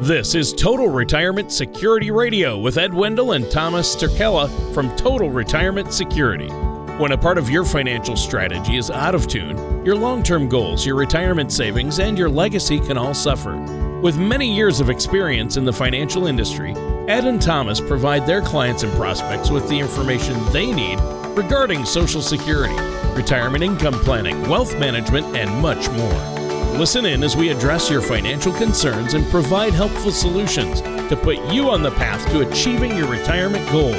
This is Total Retirement Security Radio with Ed Wendell and Thomas Turkella from Total Retirement Security. When a part of your financial strategy is out of tune, your long-term goals, your retirement savings, and your legacy can all suffer. With many years of experience in the financial industry, Ed and Thomas provide their clients and prospects with the information they need regarding Social Security, retirement income planning, wealth management, and much more. Listen in as we address your financial concerns and provide helpful solutions to put you on the path to achieving your retirement goals.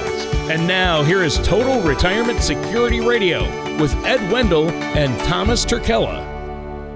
And now, here is Total Retirement Security Radio with Ed Wendell and Thomas Turkella.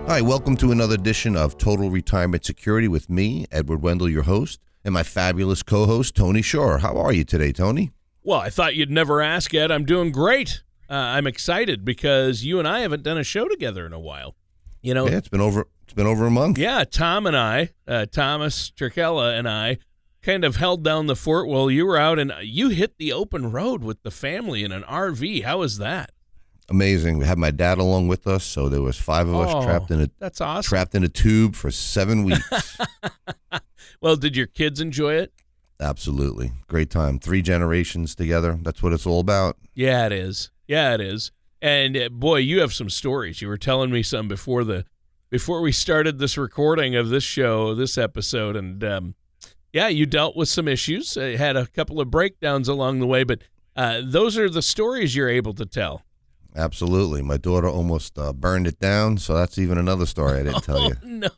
Hi, welcome to another edition of Total Retirement Security with me, Edward Wendell, your host, and my fabulous co-host, Tony Shore. How are you today, Tony? Well, I thought you'd never ask, Ed. I'm doing great. I'm excited because you and I haven't done a show together in a while. You know, yeah, it's been over a month. Yeah, Tom and I, Thomas Turkella and I, kind of held down the fort while you were out, and you hit the open road with the family in an RV. How was that? Amazing. We had my dad along with us, so there was five of us trapped in a tube for 7 weeks. Well, did your kids enjoy it? Absolutely. Great time. 3 generations together. That's what it's all about. Yeah, it is. Yeah, it is. And boy, you have some stories. You were telling me some before we started this recording of this show, this episode, and yeah, you dealt with some issues. You had a couple of breakdowns along the way, but those are the stories you're able to tell. Absolutely. My daughter almost burned it down, so that's even another story I didn't tell you. Oh, no.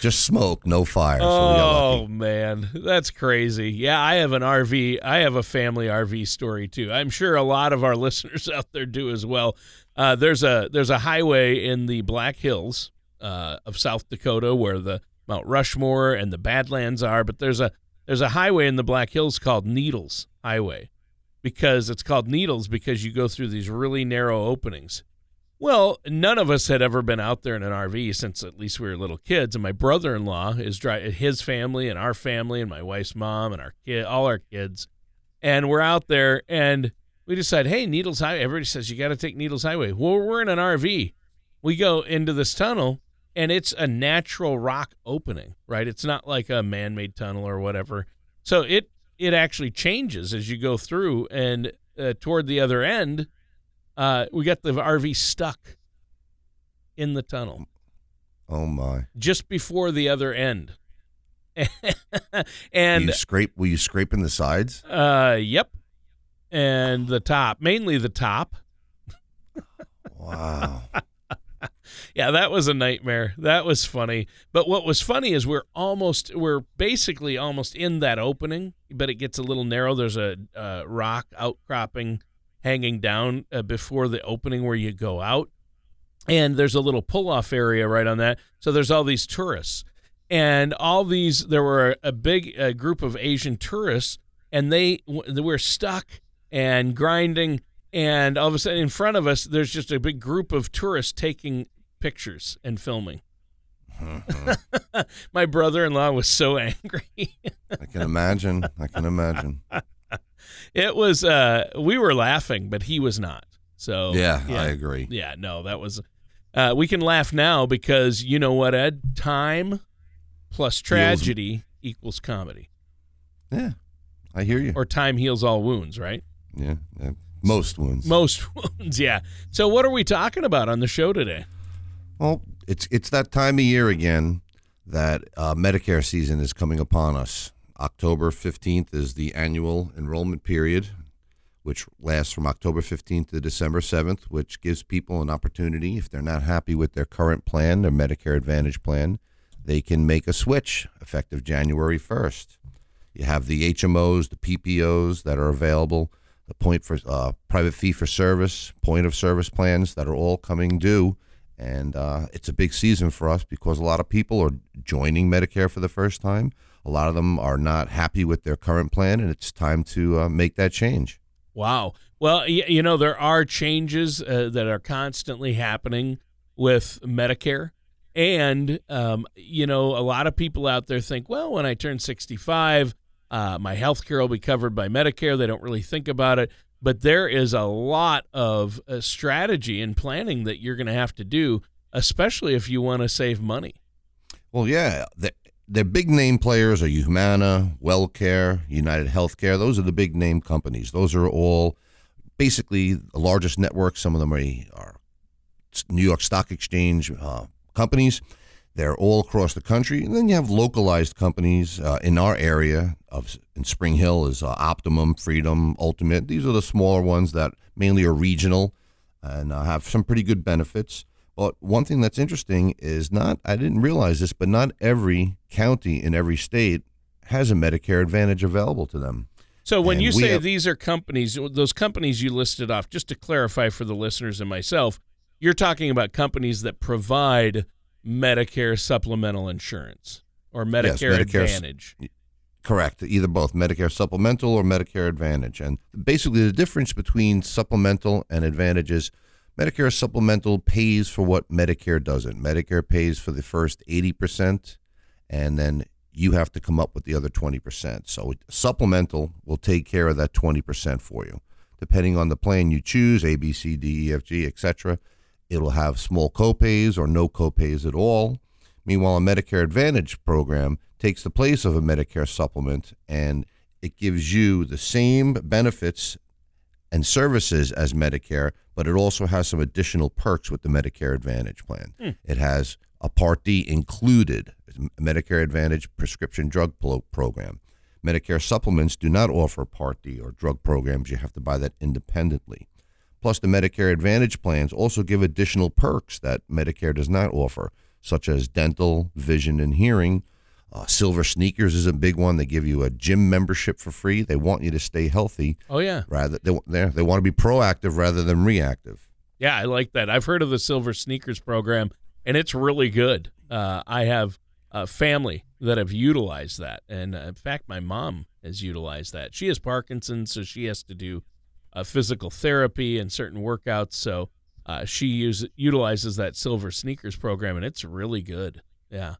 Just smoke, no fire. Oh, man. That's crazy. Yeah, I have an RV. I have a family RV story, too. I'm sure a lot of our listeners out there do as well. There's a highway in the Black Hills of South Dakota where the Mount Rushmore and the Badlands are, but there's a highway in the Black Hills called Needles Highway. Because it's called Needles because you go through these really narrow openings. Well, none of us had ever been out there in an RV since at least we were little kids, and my brother-in-law is his family and our family and my wife's mom and all our kids, and we're out there, and we decide, hey, Needles Highway, everybody says you got to take Needles Highway. Well, we're in an RV. We go into this tunnel, and it's a natural rock opening, right? It's not like a man-made tunnel or whatever, so it actually changes as you go through, and toward the other end, we got the RV stuck in the tunnel. Oh, my. Just before the other end. And were you scraping the sides? Yep. And the top, mainly the top. Wow. Yeah, that was a nightmare. That was funny. But what was funny is we're basically almost in that opening, but it gets a little narrow. There's a rock outcropping hanging down before the opening where you go out. And there's a little pull-off area right on that. So there's all these tourists. And there were a big group of Asian tourists, and they were stuck and grinding. And all of a sudden, in front of us, there's just a big group of tourists taking pictures and filming. Mm-hmm. My brother-in-law was so angry. I can imagine. It was, we were laughing, but he was not. So yeah, I agree. Yeah, no, that was, we can laugh now because you know what, Ed? Time plus tragedy equals comedy. Yeah, I hear you. Or time heals all wounds, right? Yeah. Most wounds, yeah. So what are we talking about on the show today? Well, it's that time of year again that Medicare season is coming upon us. October 15th is the annual enrollment period, which lasts from October 15th to December 7th, which gives people an opportunity, if they're not happy with their current plan, their Medicare Advantage plan, they can make a switch effective January 1st. You have the HMOs, the PPOs that are available, the private fee for service, point of service plans that are all coming due. And it's a big season for us because a lot of people are joining Medicare for the first time. A lot of them are not happy with their current plan, and it's time to make that change. Wow. Well, you know, there are changes that are constantly happening with Medicare. And, you know, a lot of people out there think, well, when I turn 65, my health care will be covered by Medicare. They don't really think about it. But there is a lot of strategy and planning that you're going to have to do, especially if you want to save money. Well, yeah, the big name players are Humana, WellCare, United Healthcare. Those are the big name companies. Those are all basically the largest network. Some of them are New York Stock Exchange companies. They're all across the country. And then you have localized companies in our area. In Spring Hill is Optimum, Freedom, Ultimate. These are the smaller ones that mainly are regional and have some pretty good benefits. But one thing that's interesting is I didn't realize this, but not every county in every state has a Medicare Advantage available to them. So when you say these are companies, those companies you listed off, just to clarify for the listeners and myself, you're talking about companies that provide Medicare supplemental insurance or Medicare Advantage. Correct. Either both Medicare supplemental or Medicare Advantage. And basically the difference between supplemental and Advantage is Medicare supplemental pays for what Medicare doesn't. Medicare pays for the first 80%, and then you have to come up with the other 20%. So supplemental will take care of that 20% for you. Depending on the plan you choose, A, B, C, D, E, F, G, etc., it'll have small copays or no copays at all. Meanwhile, a Medicare Advantage program takes the place of a Medicare supplement, and it gives you the same benefits and services as Medicare, but it also has some additional perks with the Medicare Advantage plan. It has a Part D included, Medicare Advantage prescription drug program. Medicare supplements do not offer Part D or drug programs. You have to buy that independently. Plus, the Medicare Advantage plans also give additional perks that Medicare does not offer, such as dental, vision, and hearing. Silver Sneakers is a big one. They give you a gym membership for free. They want you to stay healthy. Oh, yeah. They want to be proactive rather than reactive. Yeah, I like that. I've heard of the Silver Sneakers program, and it's really good. I have a family that have utilized that. And, in fact, my mom has utilized that. She has Parkinson's, so she has to do physical therapy and certain workouts. So she utilizes that Silver Sneakers program, and it's really good. Yeah.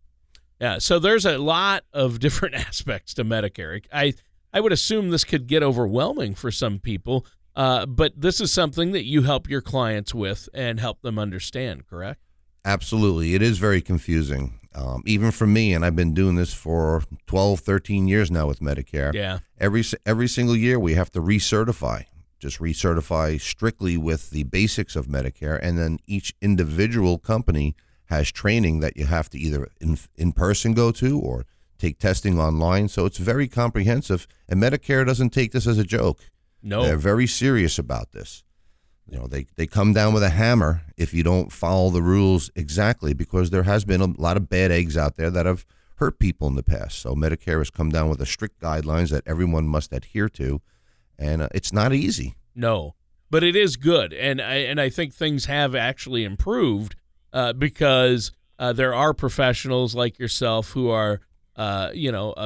Yeah. So there's a lot of different aspects to Medicare. I would assume this could get overwhelming for some people, but this is something that you help your clients with and help them understand, correct? Absolutely. It is very confusing. Even for me, and I've been doing this for 12, 13 years now with Medicare. Yeah. Every single year we have to recertify. Just recertify strictly with the basics of Medicare, and then each individual company has training that you have to either in person go to or take testing online. So it's very comprehensive, and Medicare doesn't take this as a joke. No. They're very serious about this. You know, they come down with a hammer if you don't follow the rules exactly, because there has been a lot of bad eggs out there that have hurt people in the past. So Medicare has come down with a strict guidelines that everyone must adhere to. And it's not easy. No, but it is good. And I think things have actually improved because there are professionals like yourself who are, a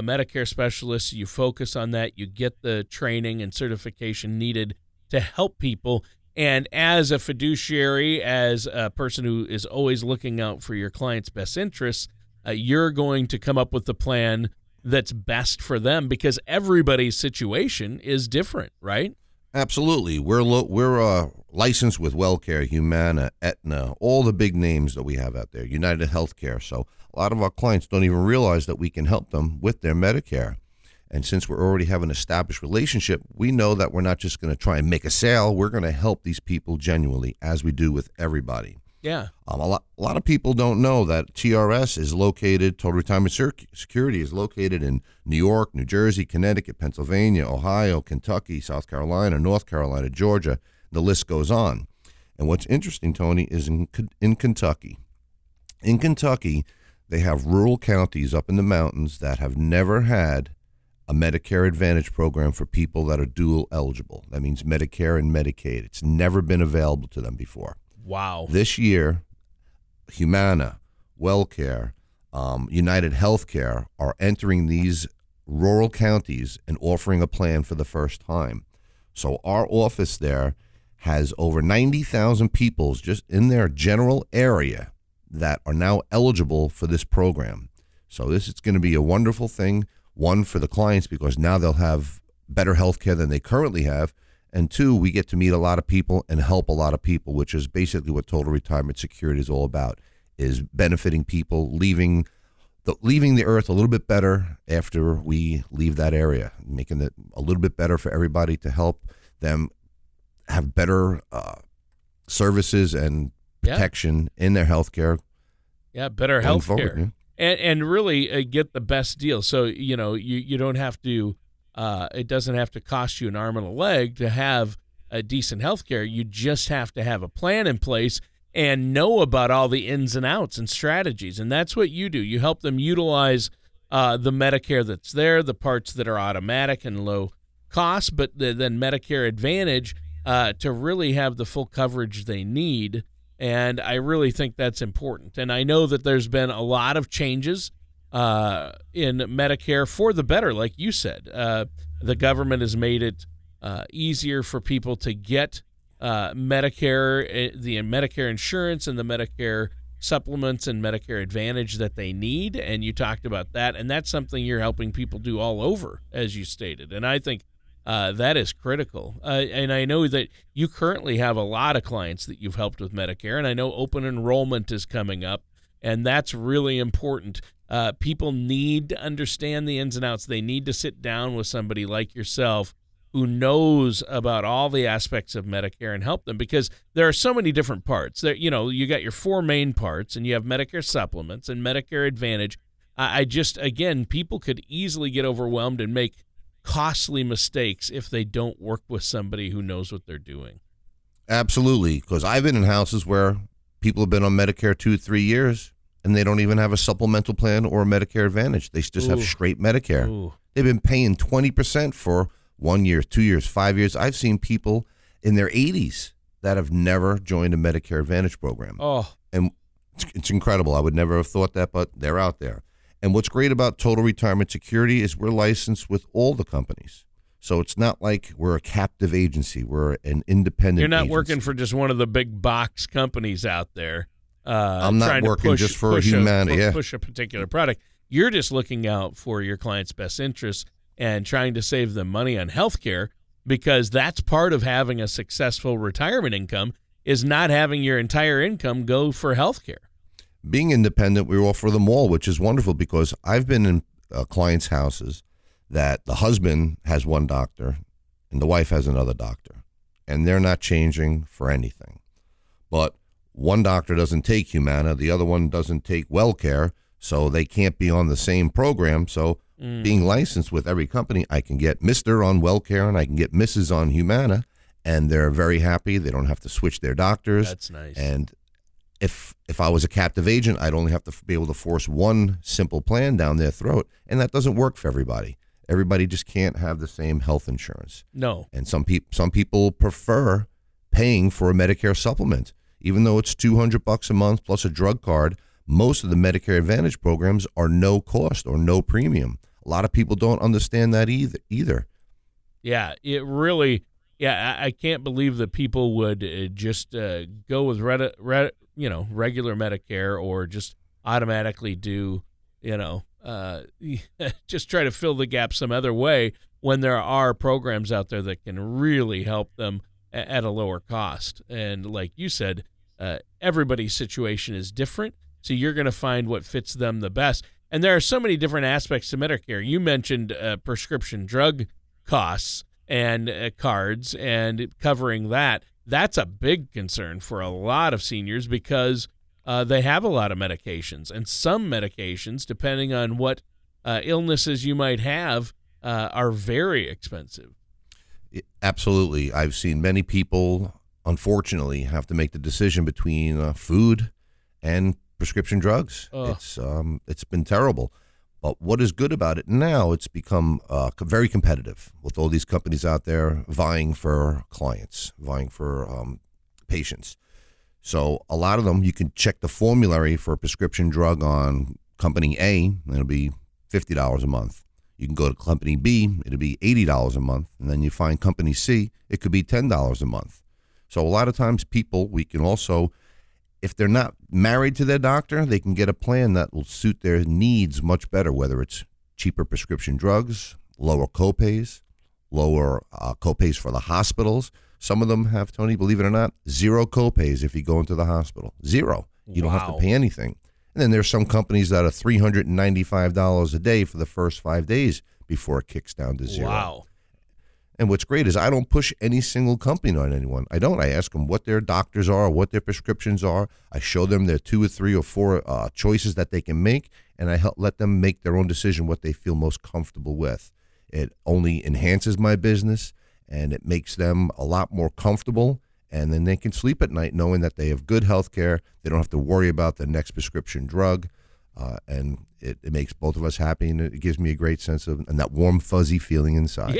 Medicare specialist. You focus on that. You get the training and certification needed to help people. And as a fiduciary, as a person who is always looking out for your client's best interests, you're going to come up with the plan that's best for them, because everybody's situation is different, right? Absolutely. We're licensed with WellCare, Humana, Aetna, all the big names that we have out there, United Healthcare. So a lot of our clients don't even realize that we can help them with their Medicare. And since we already have an established relationship, we know that we're not just going to try and make a sale. We're going to help these people genuinely, as we do with everybody. Yeah. A lot of people don't know that TRS is located, Total Retirement Security is located in New York, New Jersey, Connecticut, Pennsylvania, Ohio, Kentucky, South Carolina, North Carolina, Georgia. The list goes on. And what's interesting, Tony, is in Kentucky. In Kentucky, they have rural counties up in the mountains that have never had a Medicare Advantage program for people that are dual eligible. That means Medicare and Medicaid. It's never been available to them before. Wow. This year, Humana, WellCare, United Healthcare are entering these rural counties and offering a plan for the first time. So our office there has over 90,000 people just in their general area that are now eligible for this program. So this is going to be a wonderful thing, one, for the clients, because now they'll have better health care than they currently have, And two, we get to meet a lot of people and help a lot of people, which is basically what Total Retirement Security is all about, is benefiting people, leaving the earth a little bit better after we leave that area, making it a little bit better for everybody to help them have better services and protection in their healthcare. Yeah, better healthcare. Yeah. And really get the best deal. So, you know, you don't have to, it doesn't have to cost you an arm and a leg to have a decent healthcare. You just have to have a plan in place and know about all the ins and outs and strategies. And that's what you do. You help them utilize the Medicare that's there, the parts that are automatic and low cost, but then Medicare Advantage to really have the full coverage they need. And I really think that's important. And I know that there's been a lot of changes in Medicare for the better, like you said. The government has made it easier for people to get Medicare, the Medicare insurance and the Medicare supplements and Medicare Advantage that they need. And you talked about that. And that's something you're helping people do all over, as you stated. And I think that is critical. And I know that you currently have a lot of clients that you've helped with Medicare. And I know open enrollment is coming up. And that's really important. People need to understand the ins and outs. They need to sit down with somebody like yourself who knows about all the aspects of Medicare and help them, because there are so many different parts. There, you know, you got your four main parts, and you have Medicare supplements and Medicare Advantage. I just, again, people could easily get overwhelmed and make costly mistakes if they don't work with somebody who knows what they're doing. Absolutely, because I've been in houses where people have been on Medicare 2-3 years, and they don't even have a supplemental plan or a Medicare Advantage. They just have straight Medicare. They've been paying 20% for 1 year, 2 years, 5 years. I've seen people in their 80s that have never joined a Medicare Advantage program. And it's incredible. I would never have thought that, but they're out there. And what's great about Total Retirement Security is we're licensed with all the companies. So it's not like we're a captive agency. We're an independent agency. You're not working for just one of the big box companies out there. I'm not working just for Humana. Push a particular product. You're just looking out for your client's best interests and trying to save them money on healthcare, because that's part of having a successful retirement income, is not having your entire income go for healthcare. Being independent, we offer them all, which is wonderful, because I've been in clients' houses that the husband has one doctor and the wife has another doctor, and they're not changing for anything. But one doctor doesn't take Humana, the other one doesn't take WellCare, so they can't be on the same program. So being licensed with every company, I can get Mr. on WellCare and I can get Mrs. on Humana, and they're very happy. They don't have to switch their doctors. That's nice. And if I was a captive agent, I'd only have to be able to force one simple plan down their throat, and that doesn't work for everybody. Everybody just can't have the same health insurance. No. And some people prefer paying for a Medicare supplement, even though it's $200 a month plus a drug card. Most of the Medicare Advantage programs are no cost or no premium. A lot of people don't understand that either. Yeah, it really, I can't believe that people would just go with regular Medicare, or just automatically do, just try to fill the gap some other way, when there are programs out there that can really help them at a lower cost. And like you said, everybody's situation is different, so you're going to find what fits them the best. And there are so many different aspects to Medicare. You mentioned prescription drug costs and cards and covering that. That's a big concern for a lot of seniors, because they have a lot of medications. And some medications, depending on what illnesses you might have, are very expensive. Absolutely. I've seen many people, unfortunately, have to make the decision between food and prescription drugs. It's been terrible. But what is good about it now, it's become very competitive, with all these companies out there vying for clients, vying for patients. So a lot of them, you can check the formulary for a prescription drug on company A, and it'll be $50 a month. You can go to company B, it'll be $80 a month. And then you find company C, it could be $10 a month. So a lot of times people, we can also, if they're not married to their doctor, they can get a plan that will suit their needs much better, whether it's cheaper prescription drugs, lower copays, lower co-pays for the hospitals. Some of them have, Tony, believe it or not, zero co-pays if you go into the hospital. Zero. You don't have to pay anything. And then there's some companies that are $395 a day for the first 5 days before it kicks down to zero. Wow. And what's great is I don't push any single company on anyone. I don't. I ask them what their doctors are, what their prescriptions are. I show them their 2 or 3 or 4 choices that they can make, and I help let them make their own decision what they feel most comfortable with. It only enhances my business, and it makes them a lot more comfortable, and then they can sleep at night knowing that they have good health care. They don't have to worry about the next prescription drug, and it makes both of us happy, and it gives me a great sense of and that warm, fuzzy feeling inside.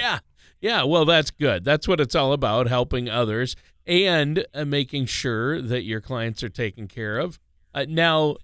Yeah, well, that's good. That's what it's all about, helping others and making sure that your clients are taken care of. Now,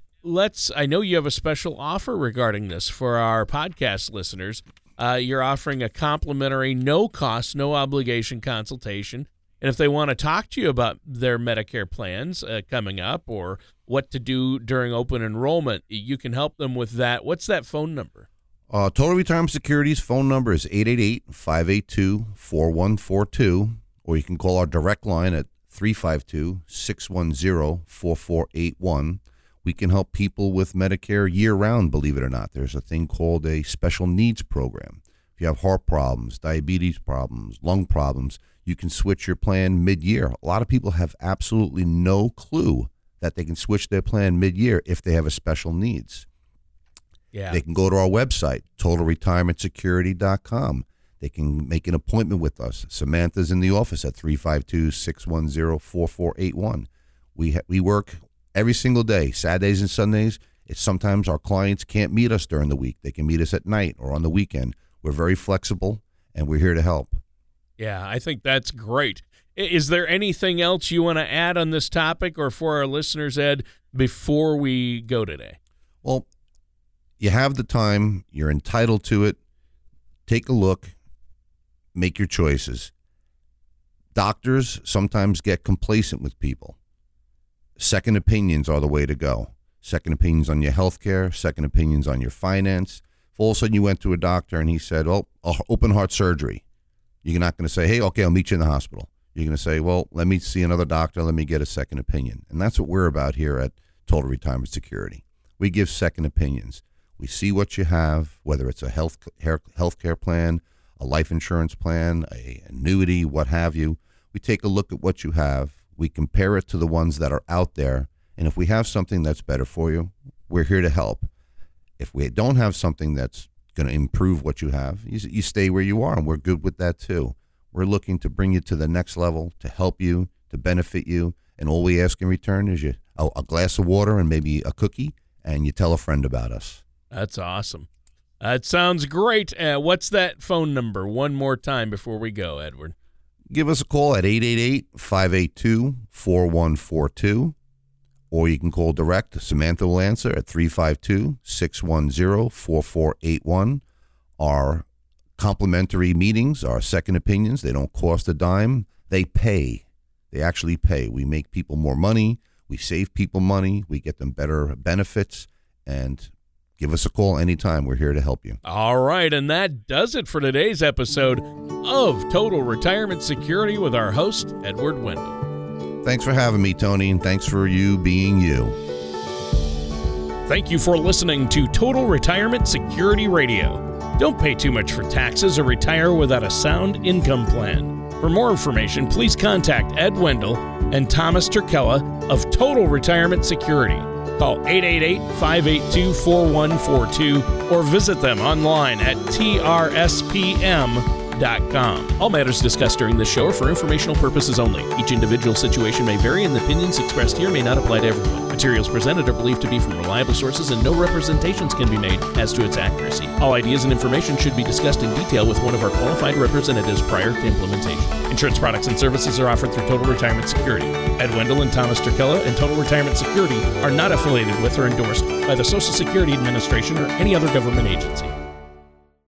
I know you have a special offer regarding this for our podcast listeners. You're offering a complimentary, no-cost, no-obligation consultation. And if they want to talk to you about their Medicare plans coming up or what to do during open enrollment, you can help them with that. What's that phone number? Total Retirement Security's phone number is 888-582-4142, or you can call our direct line at 352-610-4481. We can help people with Medicare year-round, believe it or not. There's a thing called a special needs program. If you have heart problems, diabetes problems, lung problems, you can switch your plan mid-year. A lot of people have absolutely no clue that they can switch their plan mid-year if they have a special needs. Yeah. They can go to our website, TotalRetirementSecurity.com. They can make an appointment with us. Samantha's in the office at 352-610-4481. We work every single day, Saturdays and Sundays. It's sometimes our clients can't meet us during the week. They can meet us at night or on the weekend. We're very flexible, and we're here to help. Yeah, I think that's great. Is there anything else you want to add on this topic or for our listeners, Ed, before we go today? Well, you have the time. You're entitled to it. Take a look. Make your choices. Doctors sometimes get complacent with people. Second opinions are the way to go. Second opinions on your health care. Second opinions on your finance. If all of a sudden you went to a doctor and he said, oh, open heart surgery, you're not going to say, hey, okay, I'll meet you in the hospital. You're going to say, well, let me see another doctor. Let me get a second opinion. And that's what we're about here at Total Retirement Security. We give second opinions. We see what you have, whether it's a healthcare plan, a life insurance plan, an annuity, what have you. We take a look at what you have. We compare it to the ones that are out there. And if we have something that's better for you, we're here to help. If we don't have something that's going to improve what you have, you stay where you are, and we're good with that too. We're looking to bring you to the next level, to help you, to benefit you. And all we ask in return is a glass of water and maybe a cookie, and you tell a friend about us. That's awesome. That sounds great. What's that phone number one more time before we go, Edward? Give us a call at 888-582-4142, or you can call direct. Samantha will answer at 352-610-4481. Our complimentary meetings, our second opinions, they don't cost a dime. They pay. They actually pay. We make people more money. We save people money, we get them better benefits, and give us a call anytime. We're here to help you. All right, and that does it for today's episode of Total Retirement Security with our host, Edward Wendell. Thanks for having me, Tony, and thanks for you being you. Thank you for listening to Total Retirement Security Radio. Don't pay too much for taxes or retire without a sound income plan. For more information, please contact Ed Wendell and Thomas Turkella of Total Retirement Security. Call 888-582-4142 or visit them online at tRSPM.com. All matters discussed during this show are for informational purposes only. Each individual situation may vary, and the opinions expressed here may not apply to everyone. Materials presented are believed to be from reliable sources, and no representations can be made as to its accuracy. All ideas and information should be discussed in detail with one of our qualified representatives prior to implementation. Insurance products and services are offered through Total Retirement Security. Ed Wendell and Thomas Turkella and Total Retirement Security are not affiliated with or endorsed by the Social Security Administration or any other government agency.